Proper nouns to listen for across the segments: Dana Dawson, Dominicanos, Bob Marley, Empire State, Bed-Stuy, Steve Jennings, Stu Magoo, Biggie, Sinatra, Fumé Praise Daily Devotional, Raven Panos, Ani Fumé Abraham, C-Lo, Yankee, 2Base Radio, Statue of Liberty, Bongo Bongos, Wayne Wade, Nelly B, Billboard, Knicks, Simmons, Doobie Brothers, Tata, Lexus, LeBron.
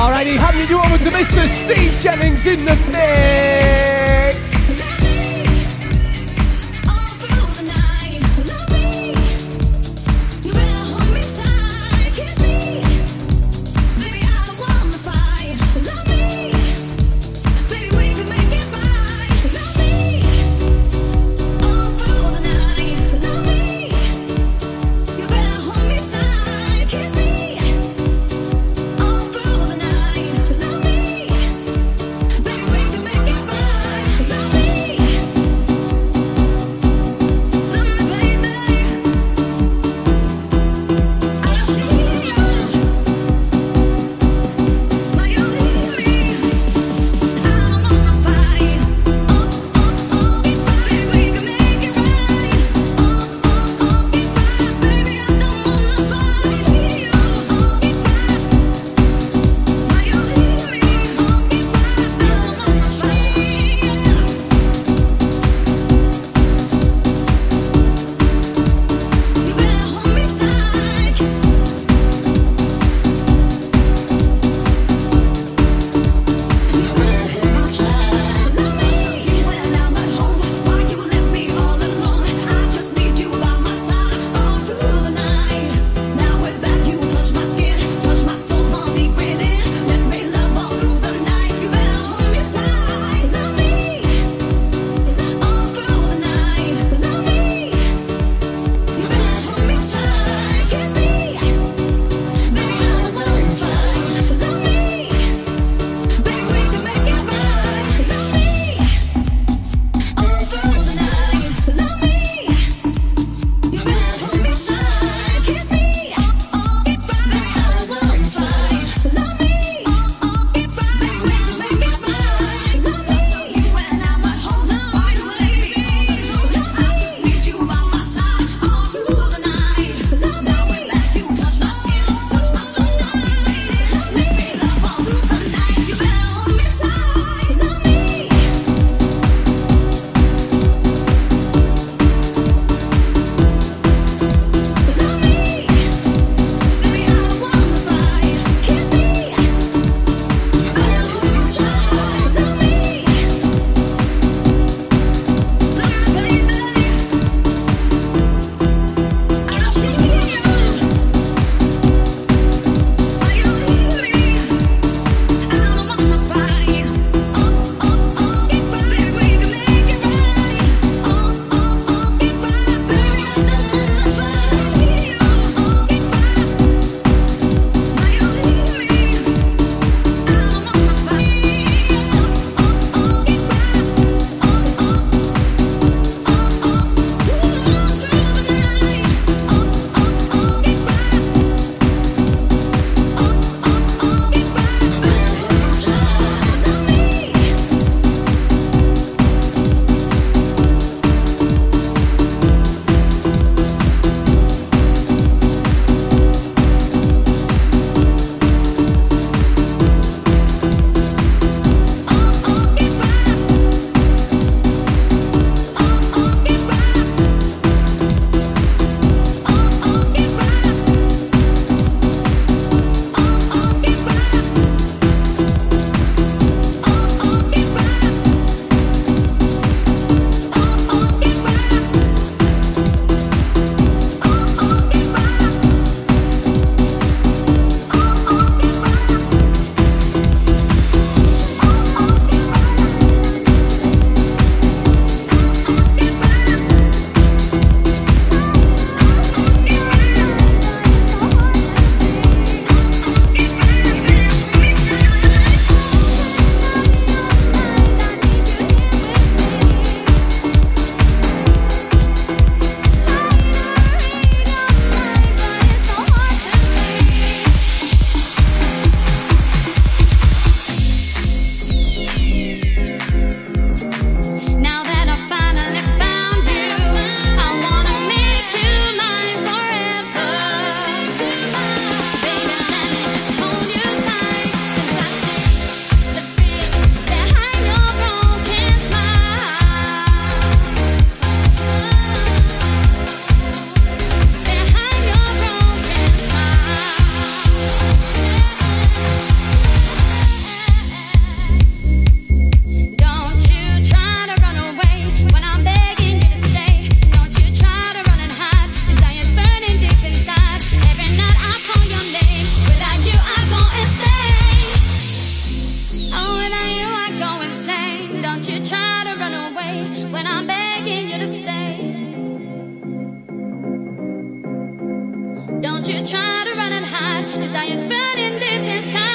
Alrighty, handing you over to Mr. Steve Jennings in the mix. Bye. Don't you try to run and hide. It's how it's burning deep inside.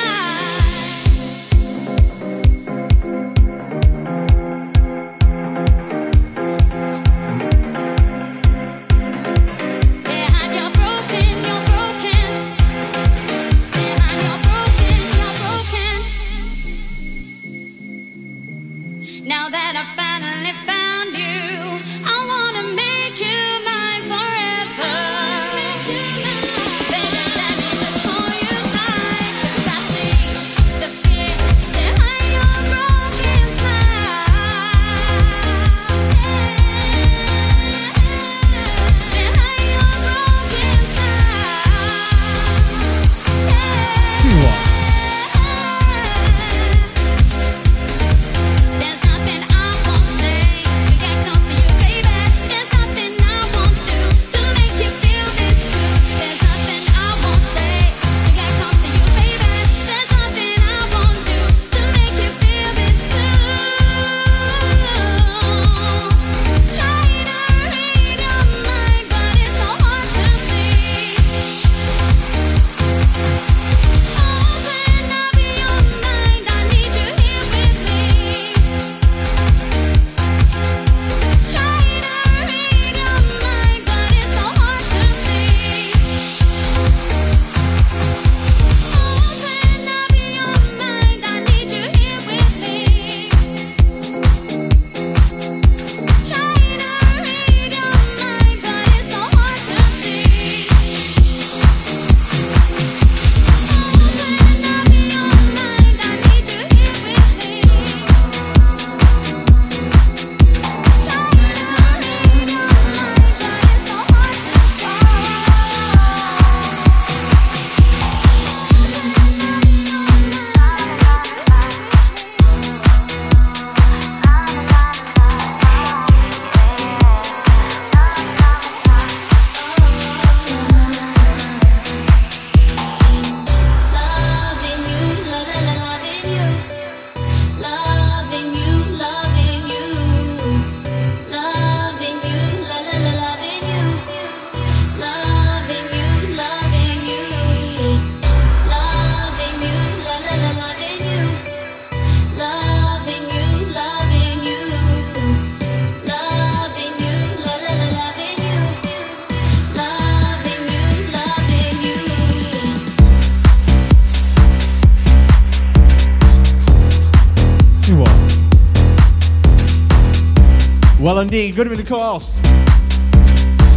Indeed, good of the course.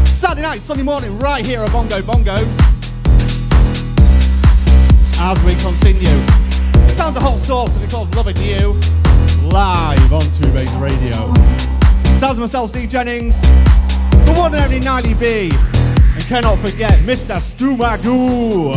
Saturday night, Sunday morning, right here at Bongo Bongos. As we continue, sounds a hot sauce and it's called Loving You, live on 2Base Radio. Sounds myself, Steve Jennings, the one and only Nelly B, and cannot forget Mr. Stu Magoo.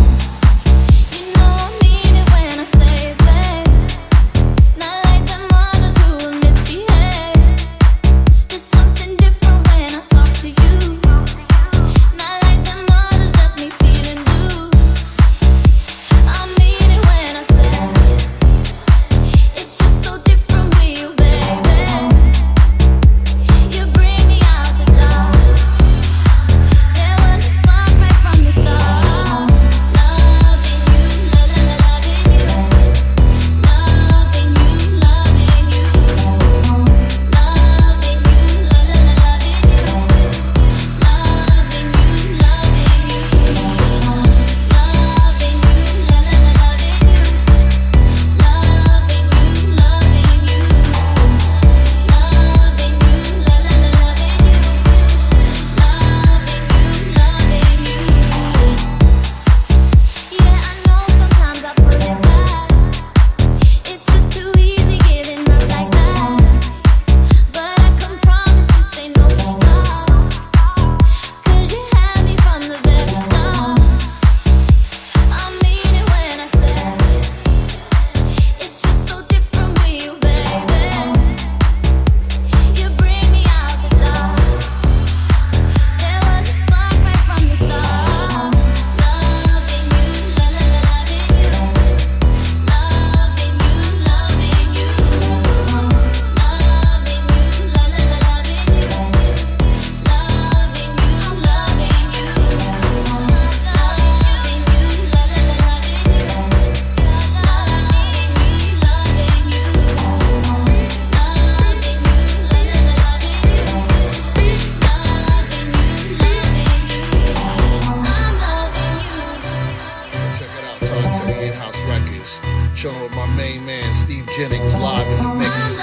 In-House Records. Show with my main man, Steve Jennings, live in the mix.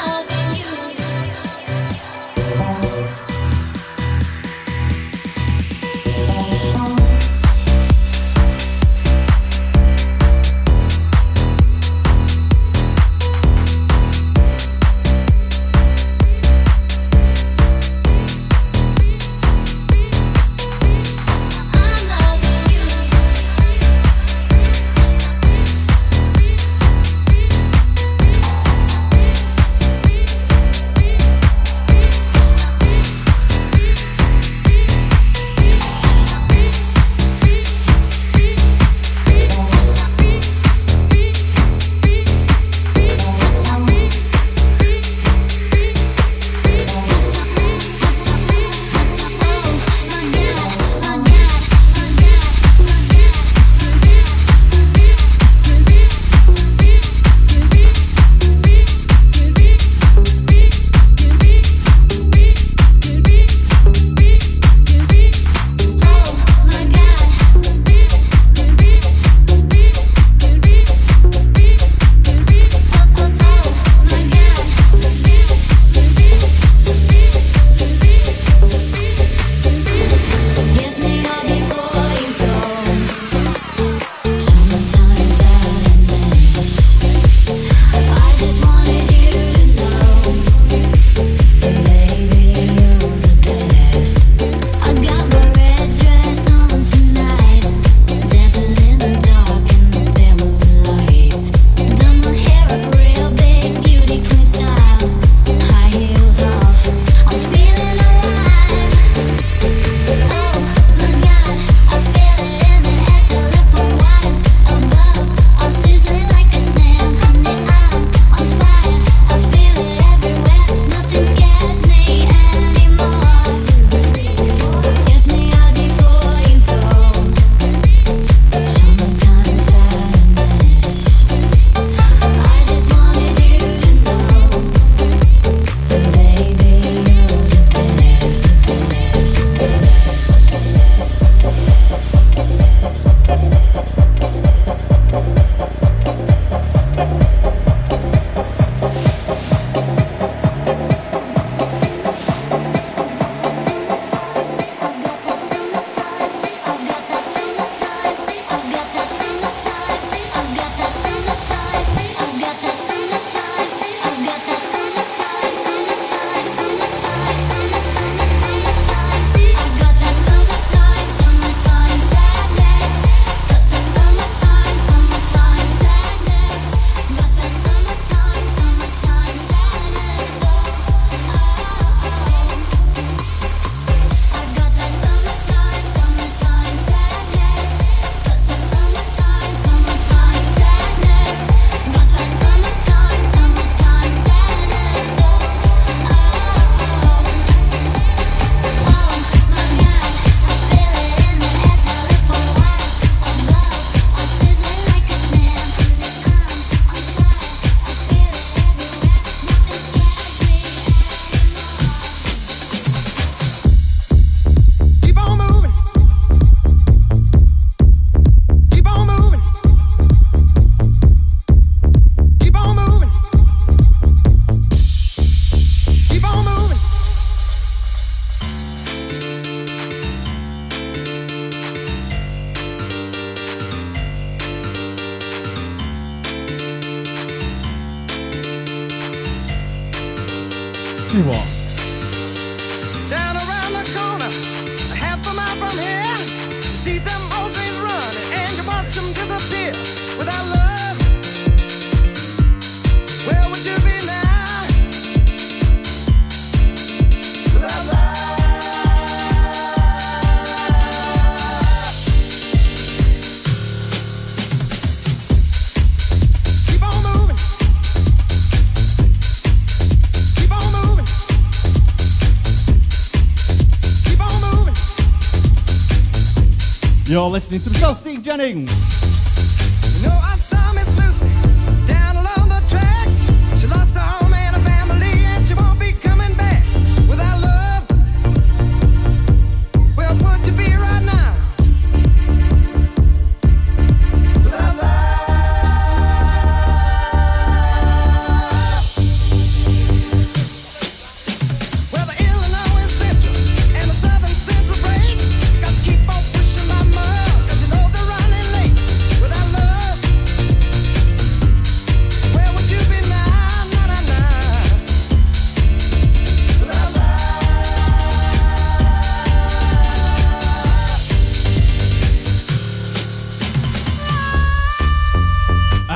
You're listening to myself, Steve Jennings.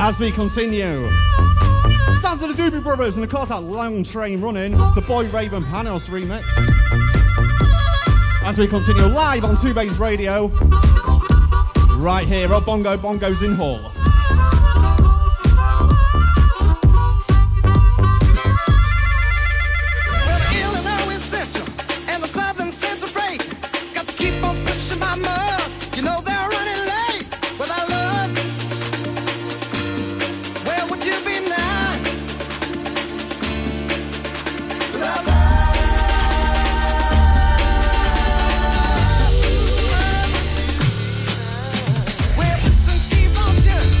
as we continue. Sounds of the Doobie Brothers, and of course that Long Train Running. It's the Boy Raven Panos remix. As we continue live on 2Base Radio, right here at Bongo Bongos in Hull. We're listening, keep on tuning.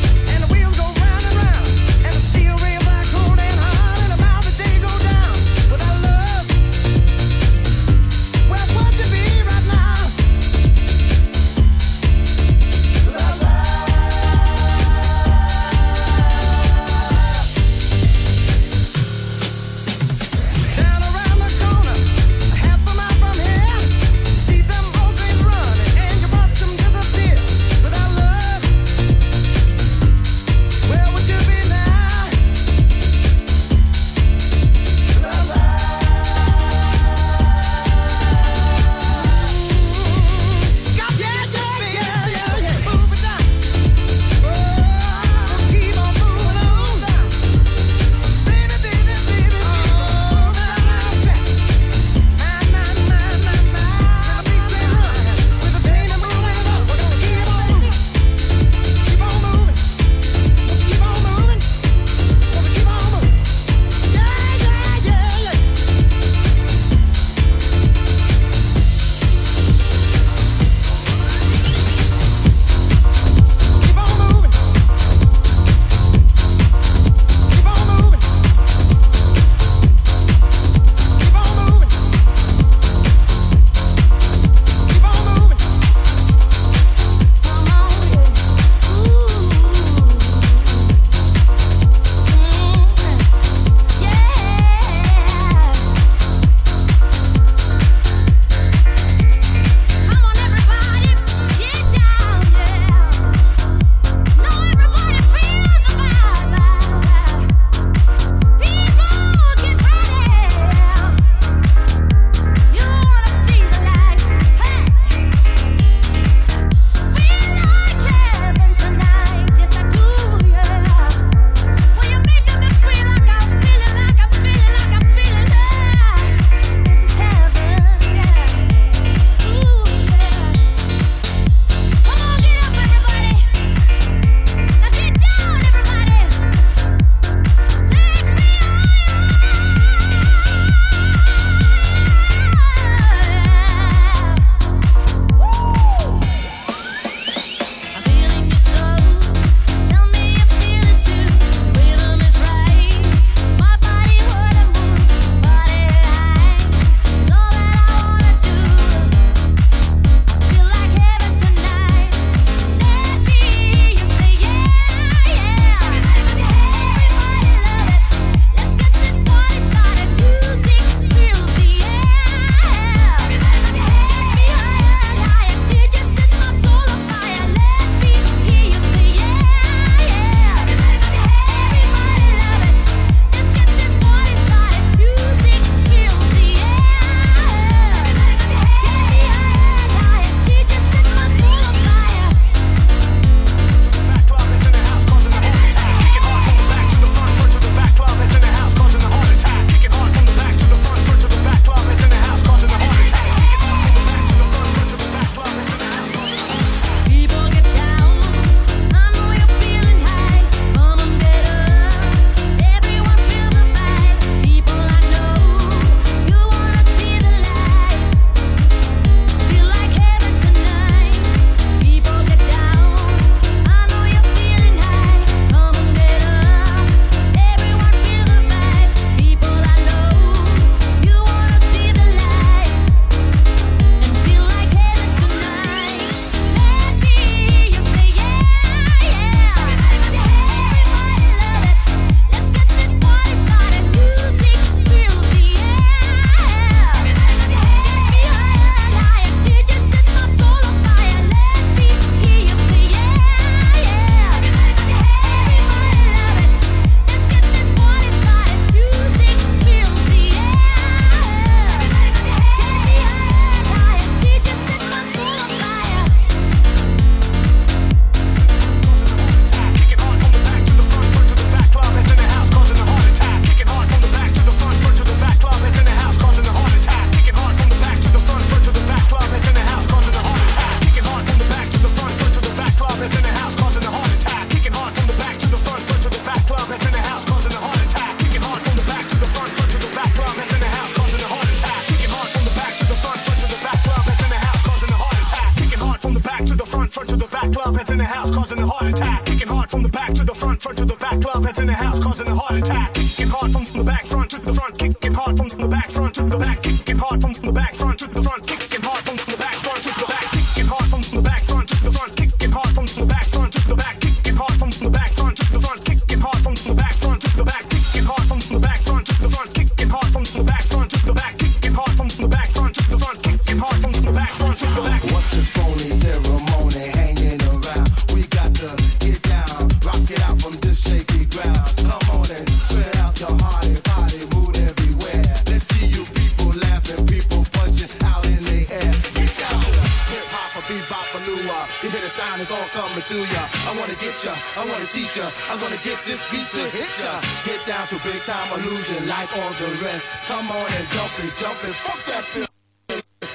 front to the back, club heads in the house, causing a heart attack. Kicking hard from the back to the front, front to the back, club heads in the house, causing a heart attack. Kicking hard from the back, front to the front, kicking hard from the back, front to the back, kicking hard from the back, front to the front, kicking hard from the back, front to the back, kicking hard from the back, front to the front, kicking hard from the back, front to the back, kicking hard from the back, front to the front, kicking hard from the back, front to the back, kicking hard from the back, front to the front, kicking hard from the back, front to the back, kicking hard from the back, front to the front, kicking hard from the back, front to the back. What's the phony ceremony hanging around? We got to get down, rock it out from this shaky ground. Come on and spread out your heart and body, move everywhere. Let's see you people laughing, people punching out in the air. Get down to the hip hop or bebop or new rock. You hear the sound, it's all coming to ya. I wanna get ya, I wanna teach ya. I'm gonna get this beat to hit ya. Get down to big time illusion like all the rest. Come on and jump it, jump it, fuck that feel.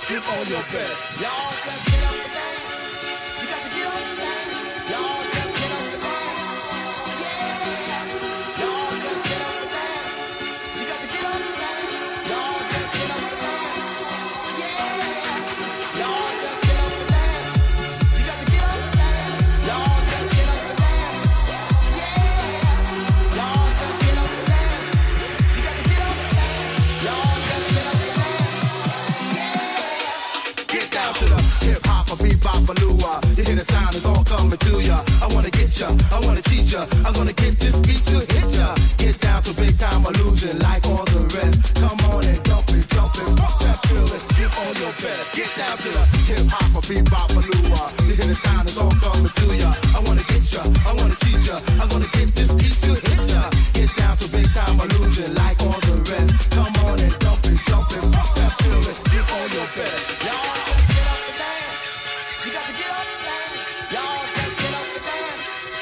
Give all your best, y'all. Let's get up and dance. You got to get up and dance, y'all. Let's get up and dance, yeah. Y'all just get up and dance. You got to get up and dance, y'all. Just get up and dance, yeah. Y'all just get up and dance. You got to get up and dance, y'all. Just get up and dance, yeah. Y'all just get up and dance. You got to get up and dance, y'all. Just get up and dance, yeah. Get down to the hip hop. Bebop-a-lua. You hear the sound, it's all coming to ya. I wanna get ya, I wanna teach ya. I'm gonna get this beat to hit ya. Get down to big time illusion like all the rest. Come on and dump it, jump it, fuck that feeling. Give all your best. Get down to the hip-hop or bebop-a-lua. You hear the sound, it's all coming to ya. I wanna get ya, I wanna teach ya. I'm gonna get this beat to hit ya. Get down to big time illusion like all the rest. Come on and dump it, jump it, fuck that feeling. Give all your best. Y'all. You got to get up and dance, y'all just get up and dance,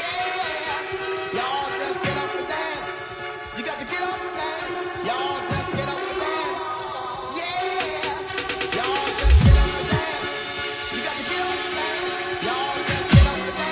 yeah, y'all just get up and dance, you got to get up and dance, y'all just get up and dance, yeah, y'all just get up and dance, you got to get up and dance, y'all just get up and dance.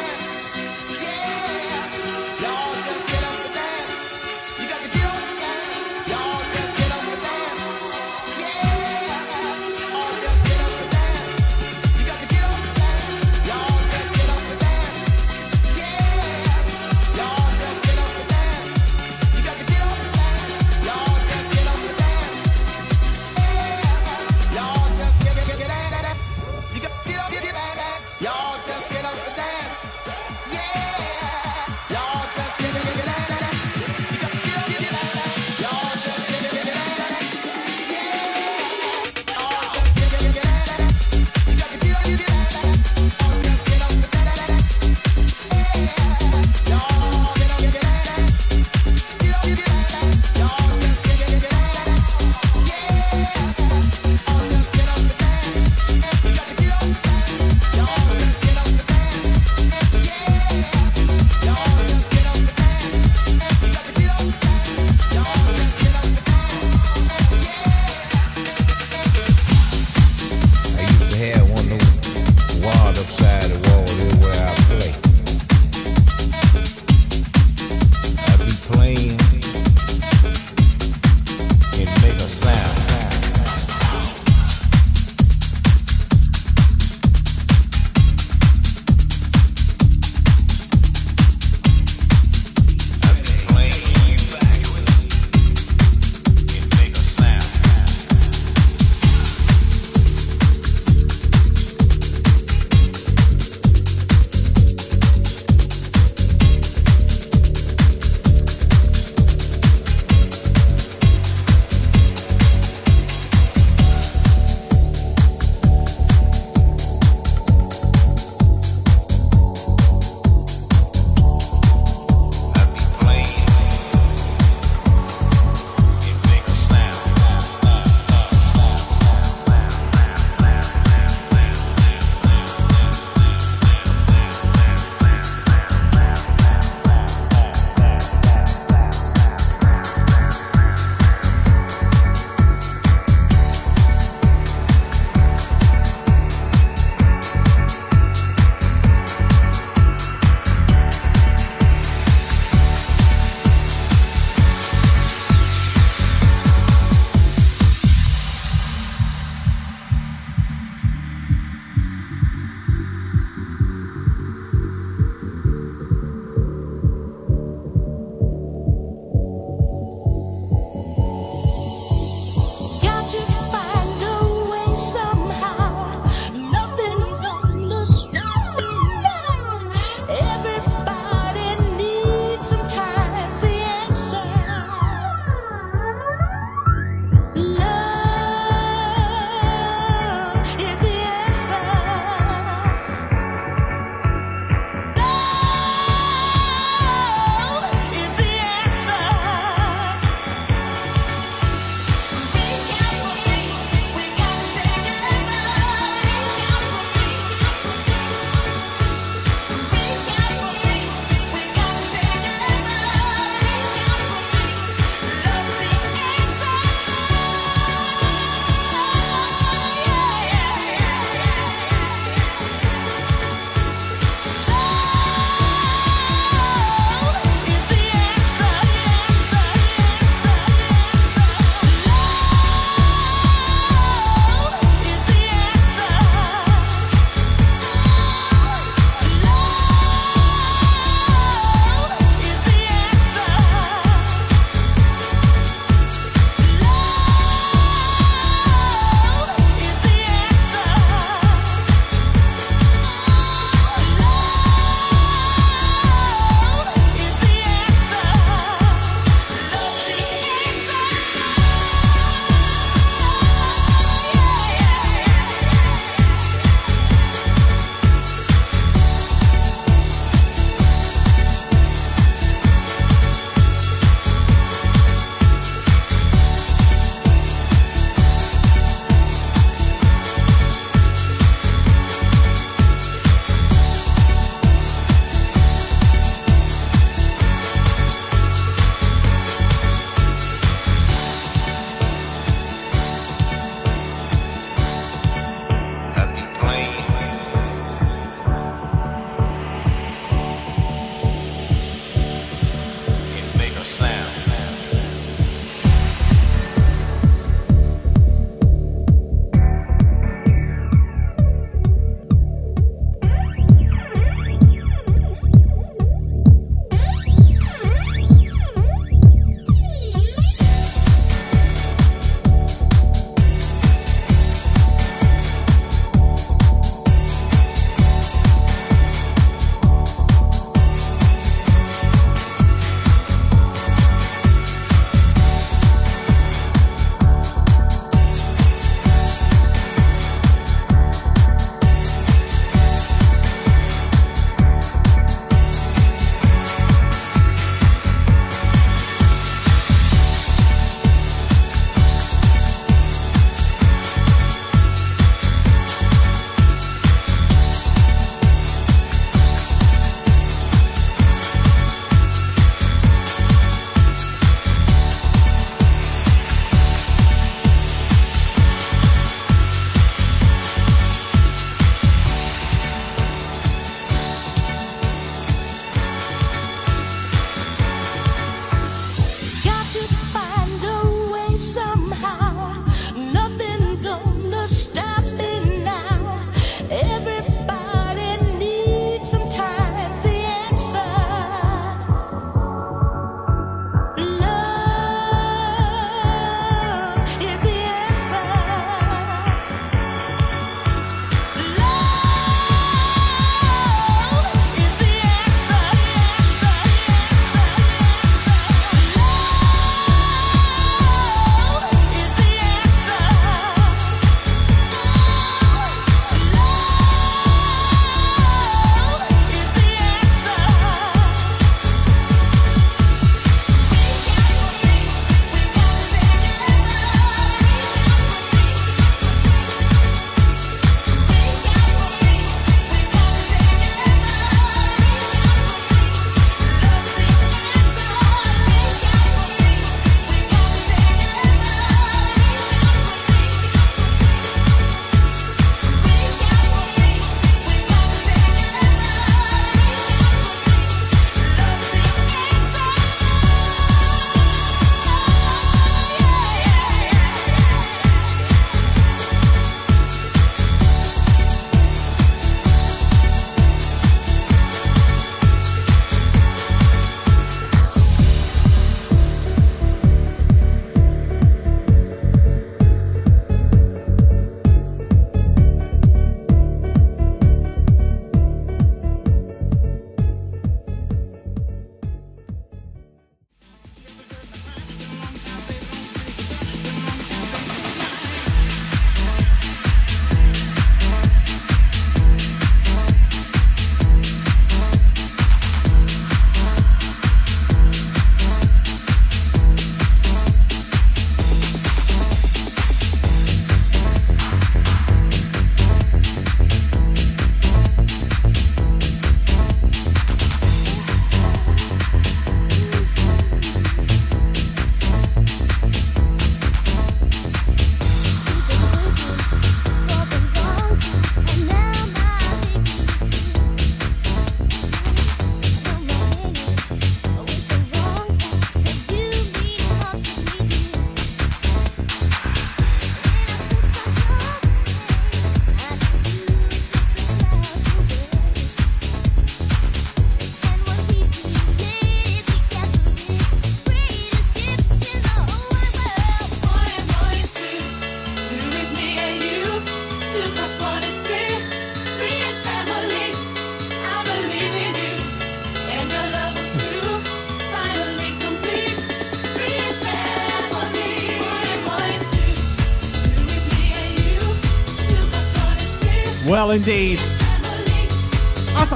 Well, indeed. As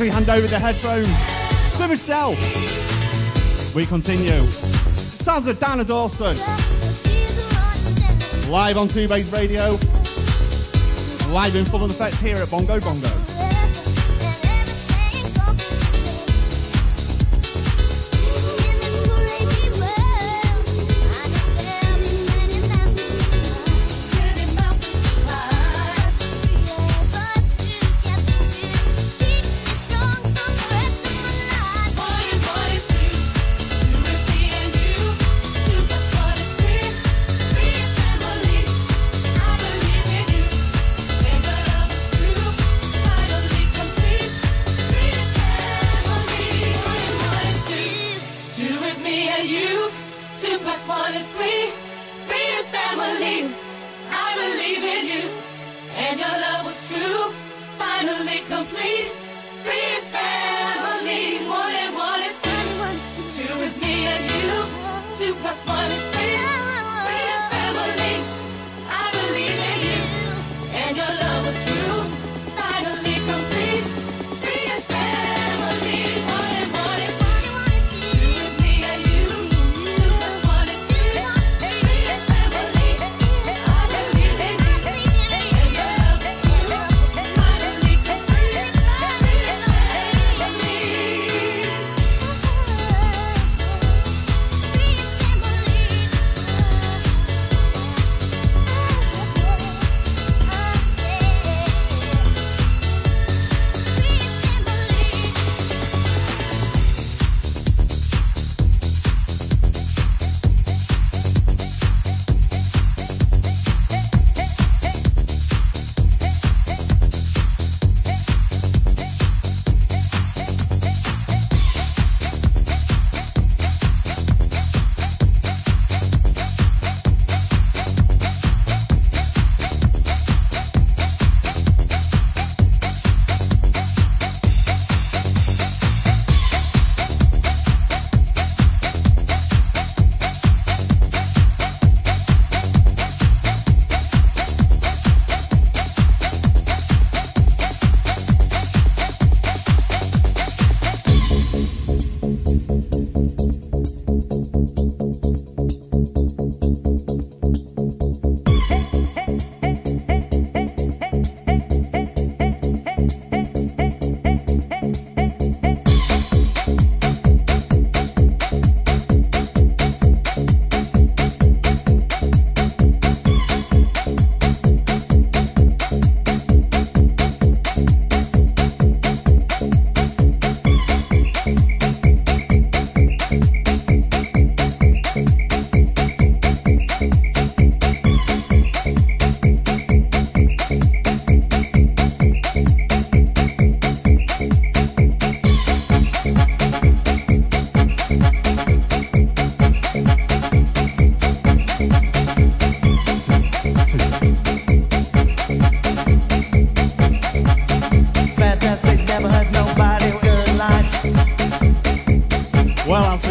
we hand over the headphones to Michelle, we continue. Sounds of Dana Dawson. Live on 2Base Radio. Live in full effect here at Bongo Bongos.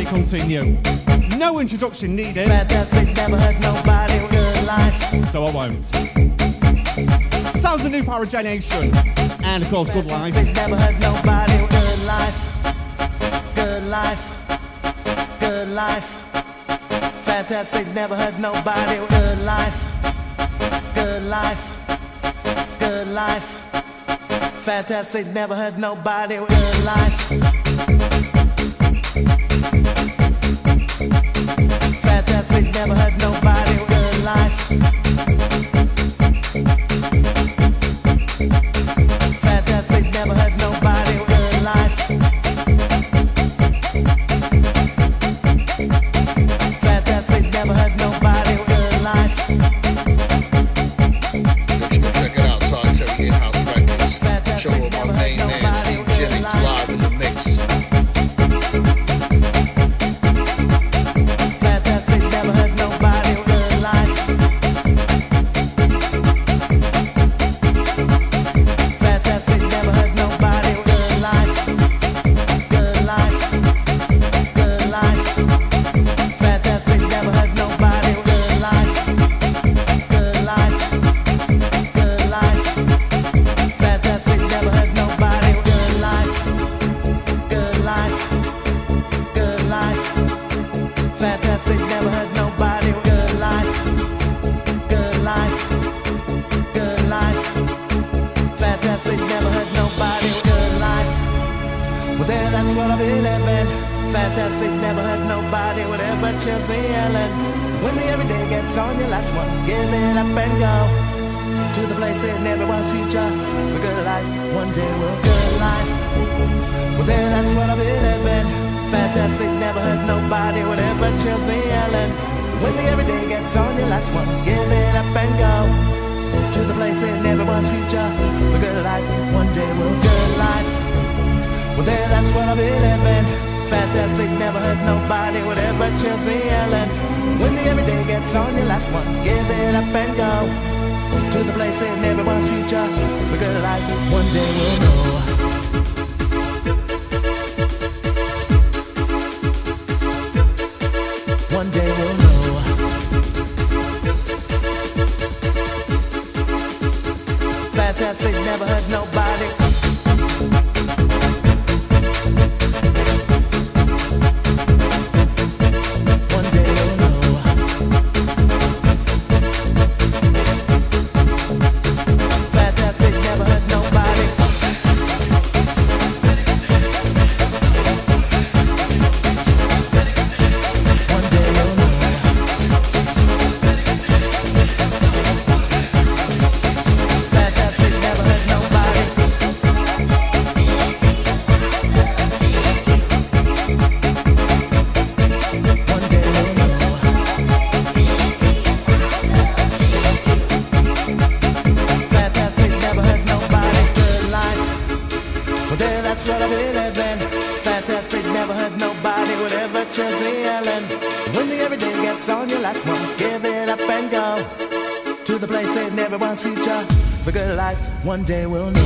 Continue. No introduction needed. Fantastic, never heard nobody good life. So I won't. Sounds a new power generation. And of course, good life. Never heard nobody good life. Good life. Good life. Fantastic, never heard nobody good life. Good life. Good life. Fantastic, never heard nobody good life. Never heard nobody with good life. Fantastic, never heard nobody with good life. Fantastic, never heard nobody with good life. Check it out, Tata, here, House Records. Fantastic, show up my main man, Steve Jennings, live in the mix. fantastic, never hurt nobody, whatever Chelsea Allen. When the everyday gets on your last one, give it up and go to the place in everyone's future. The good life, one day we'll good life. Well then that's what I'll be living. Fantastic, never hurt nobody, whatever Chelsea Allen. When the everyday gets on your last one, give it up and go to the place in everyone's future. The good life, one day we'll good life. Well there, that's what I'll be living. Fantastic, never hurt nobody, whatever Chelsea Allen. When the everyday gets on your last one, give it up and go to the place in everyone's future. The good life, one day we'll know. One day we'll know.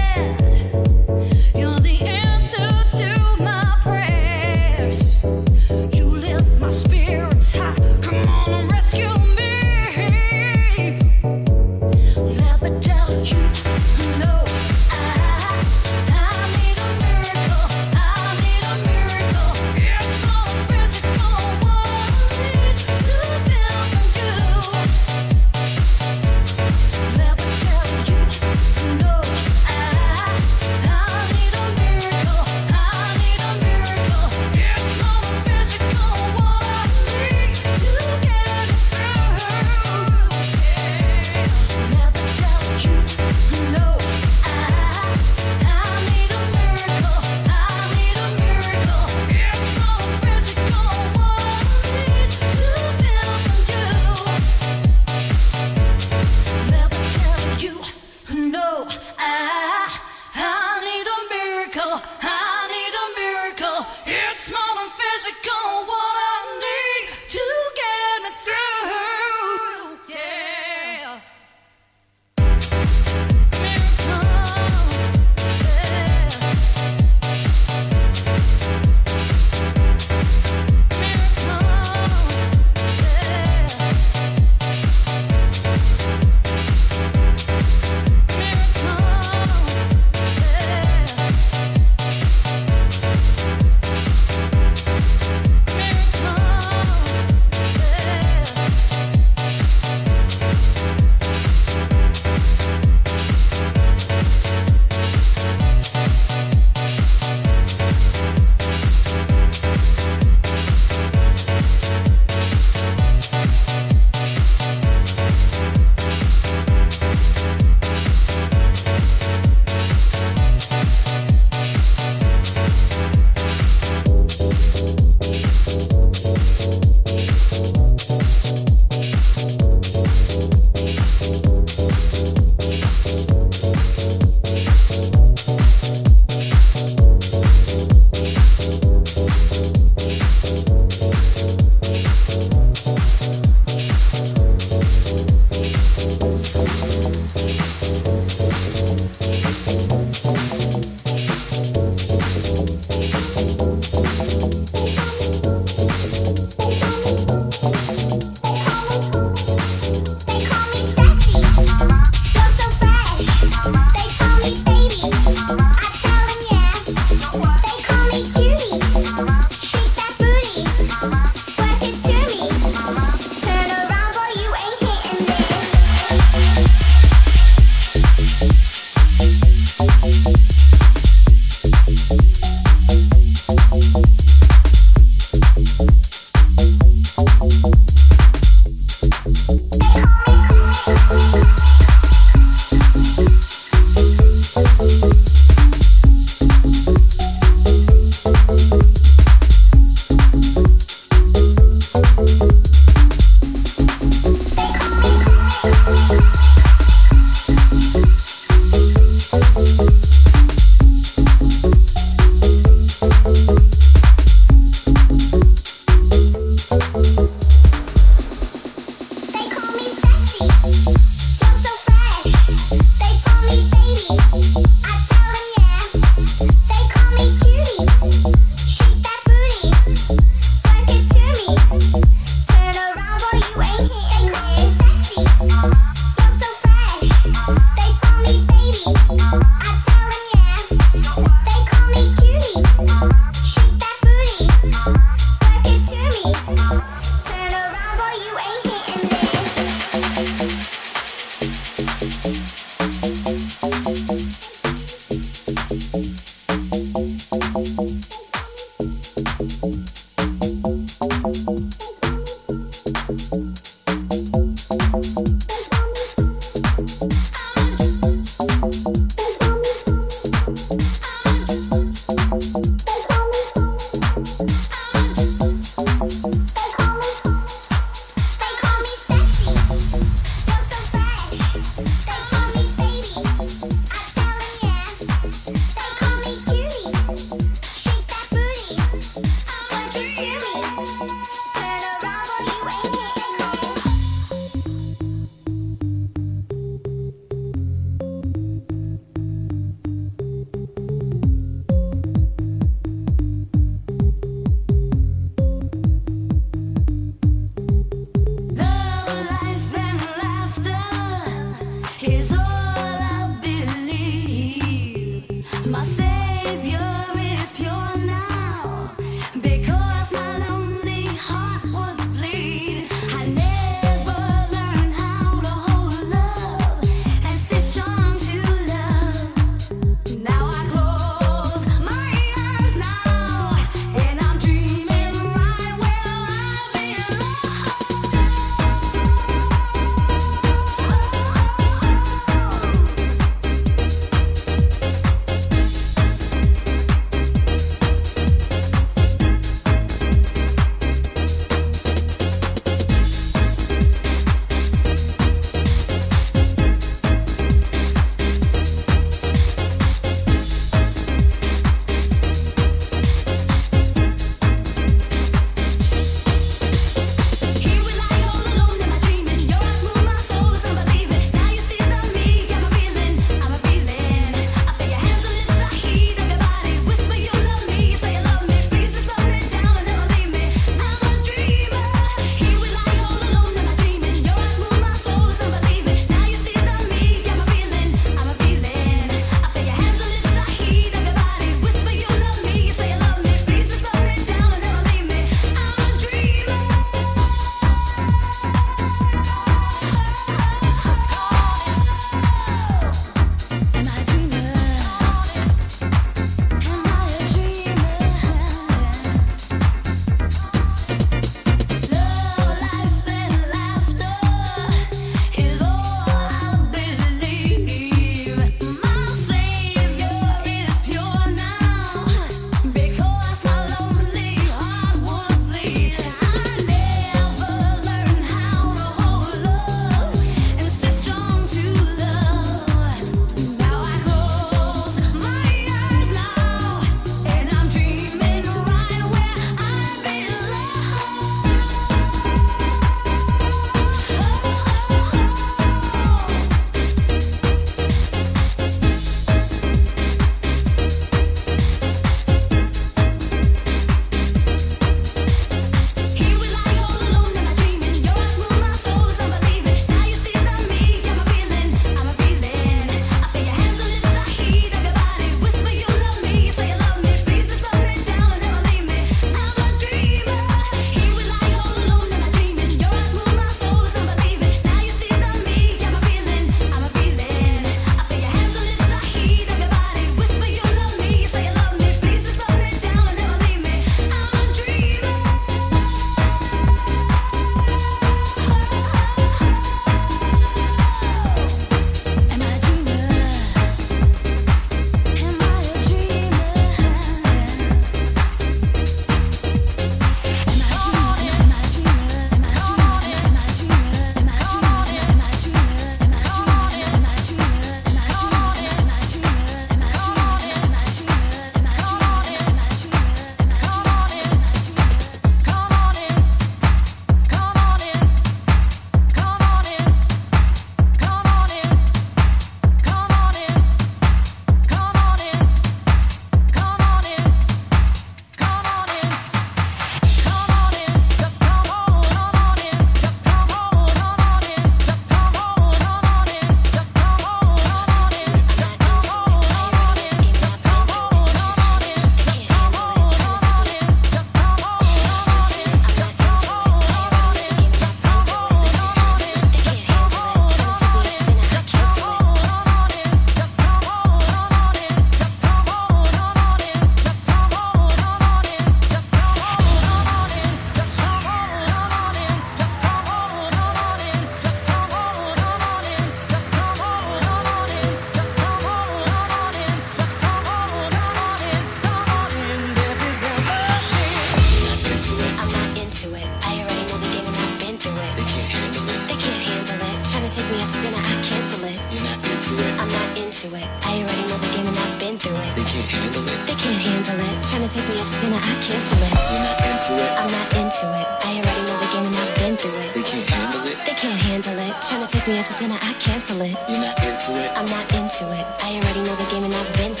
I already know the game and I've been through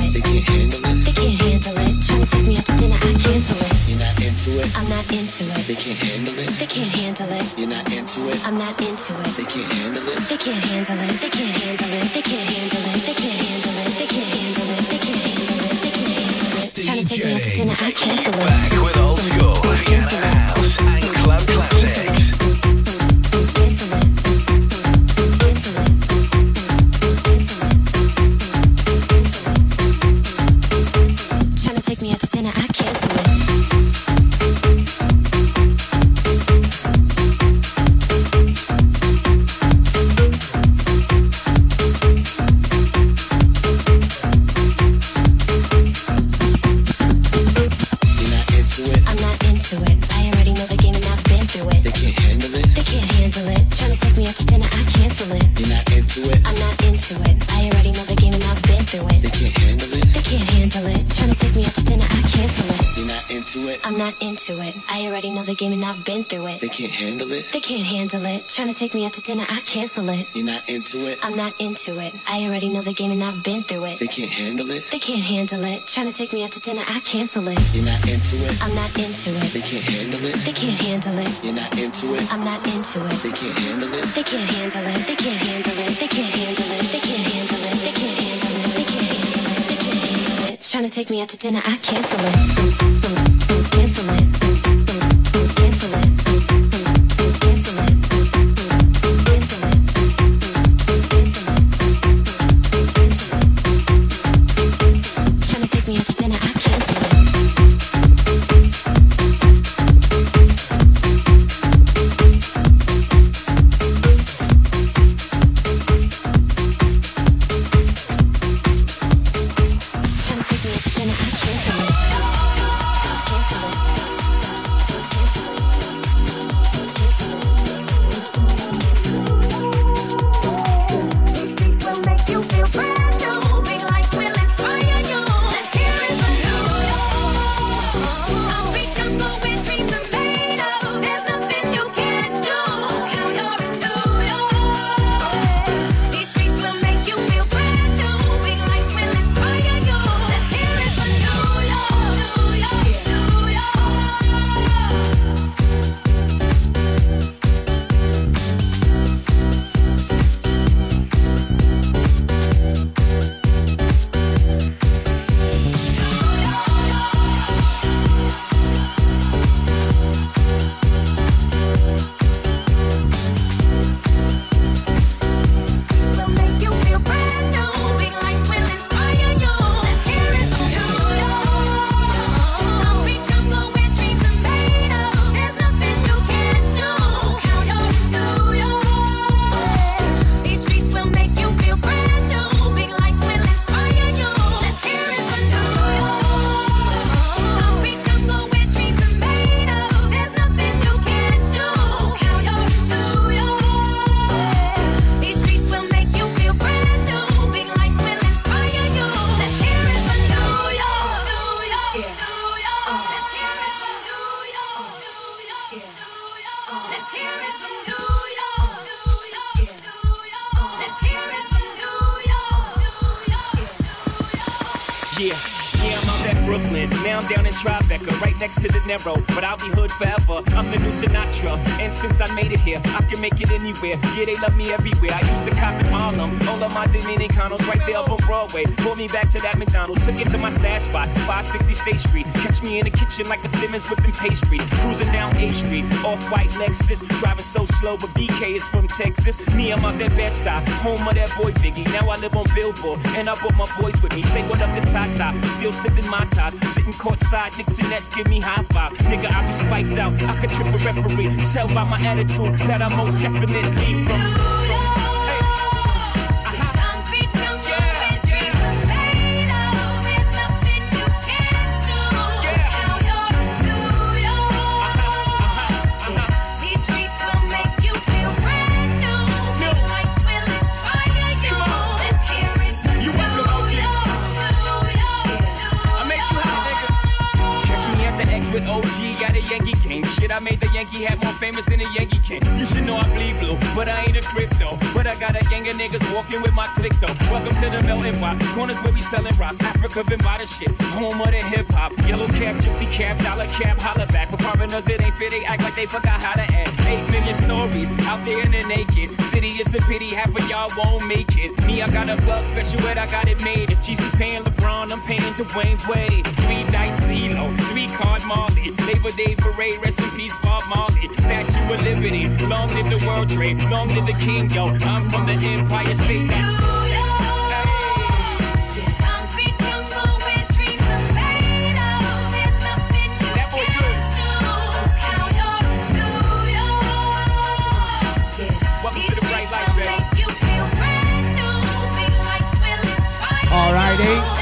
it. They can't handle it. it. I'm not into it. They can't handle it. They can't handle it. You're not into it. I'm not into it. They can't handle it. They can't handle it. They can't handle it. They can't handle it. They can't handle it. They can't handle it. They can't handle it. They can't handle it. Trying to take me out to dinner, I cancel it. Back with old school, Vienna house and club classics. Trying to take me out to dinner, I cancel it. You're not into it. I'm not into it. I already know the game and I've been through it. They can't handle it. They can't handle it. Trying to take me out to dinner, I cancel it. You're not into it. I'm not into it. They can't handle it. They can't handle it. You're not into it. I'm not into it. They can't handle it. They can't handle it. They can't handle it. They can't handle it. They can't handle it. They can't handle it. They can't handle it. They can't handle it. Trying to take me out to dinner, I cancel it. Cancel it. Cancel it. But I'll be hood forever. I'm the new Sinatra, and since I made it here, I can make it anywhere. Yeah, they love me everywhere. I used to cop in Harlem. All of my Dominicanos right there up on Broadway. Pulled me back to that McDonald's. Took it to my stash spot, 560 State Street. Catch me in the kitchen like a Simmons whipping pastry. Cruising down A Street, off-white Lexus. Driving so slow, but BK is from Texas. Me, I'm out that Bed-Stuy, home of that boy Biggie. Now I live on Billboard, and I brought my boys with me. Say what up to Tata, still sipping my top. Sitting courtside, Knicks and Nets give me high five. Nigga, I be spiked out, I could trip a referee. Tell by my attitude that I most definitely from... an OG, got a Yankee king. Shit, I made the Yankee hat more famous than a Yankee king. You should know I bleed blue, but I ain't a crypto. But I got a gang of niggas walking with my click though. Welcome to the melting pot, corners where we selling rock. Africa been by the shit, home of the hip hop. Yellow cap, gypsy cap, dollar cap, holla back. For foreigners it ain't fair, they act like they forgot how to act. 8 million stories out there in the naked city. It's a pity half of y'all won't make it. Me, I got a plug special, and I got it made. If Jesus paying LeBron, I'm paying to Wayne Wade. 3 dice C-Lo, 3 card Marley. Labor Day parade, rest in peace, Bob Marley. Statue of Liberty, long live the world trade, long live the king, yo. I'm from the Empire State. All righty.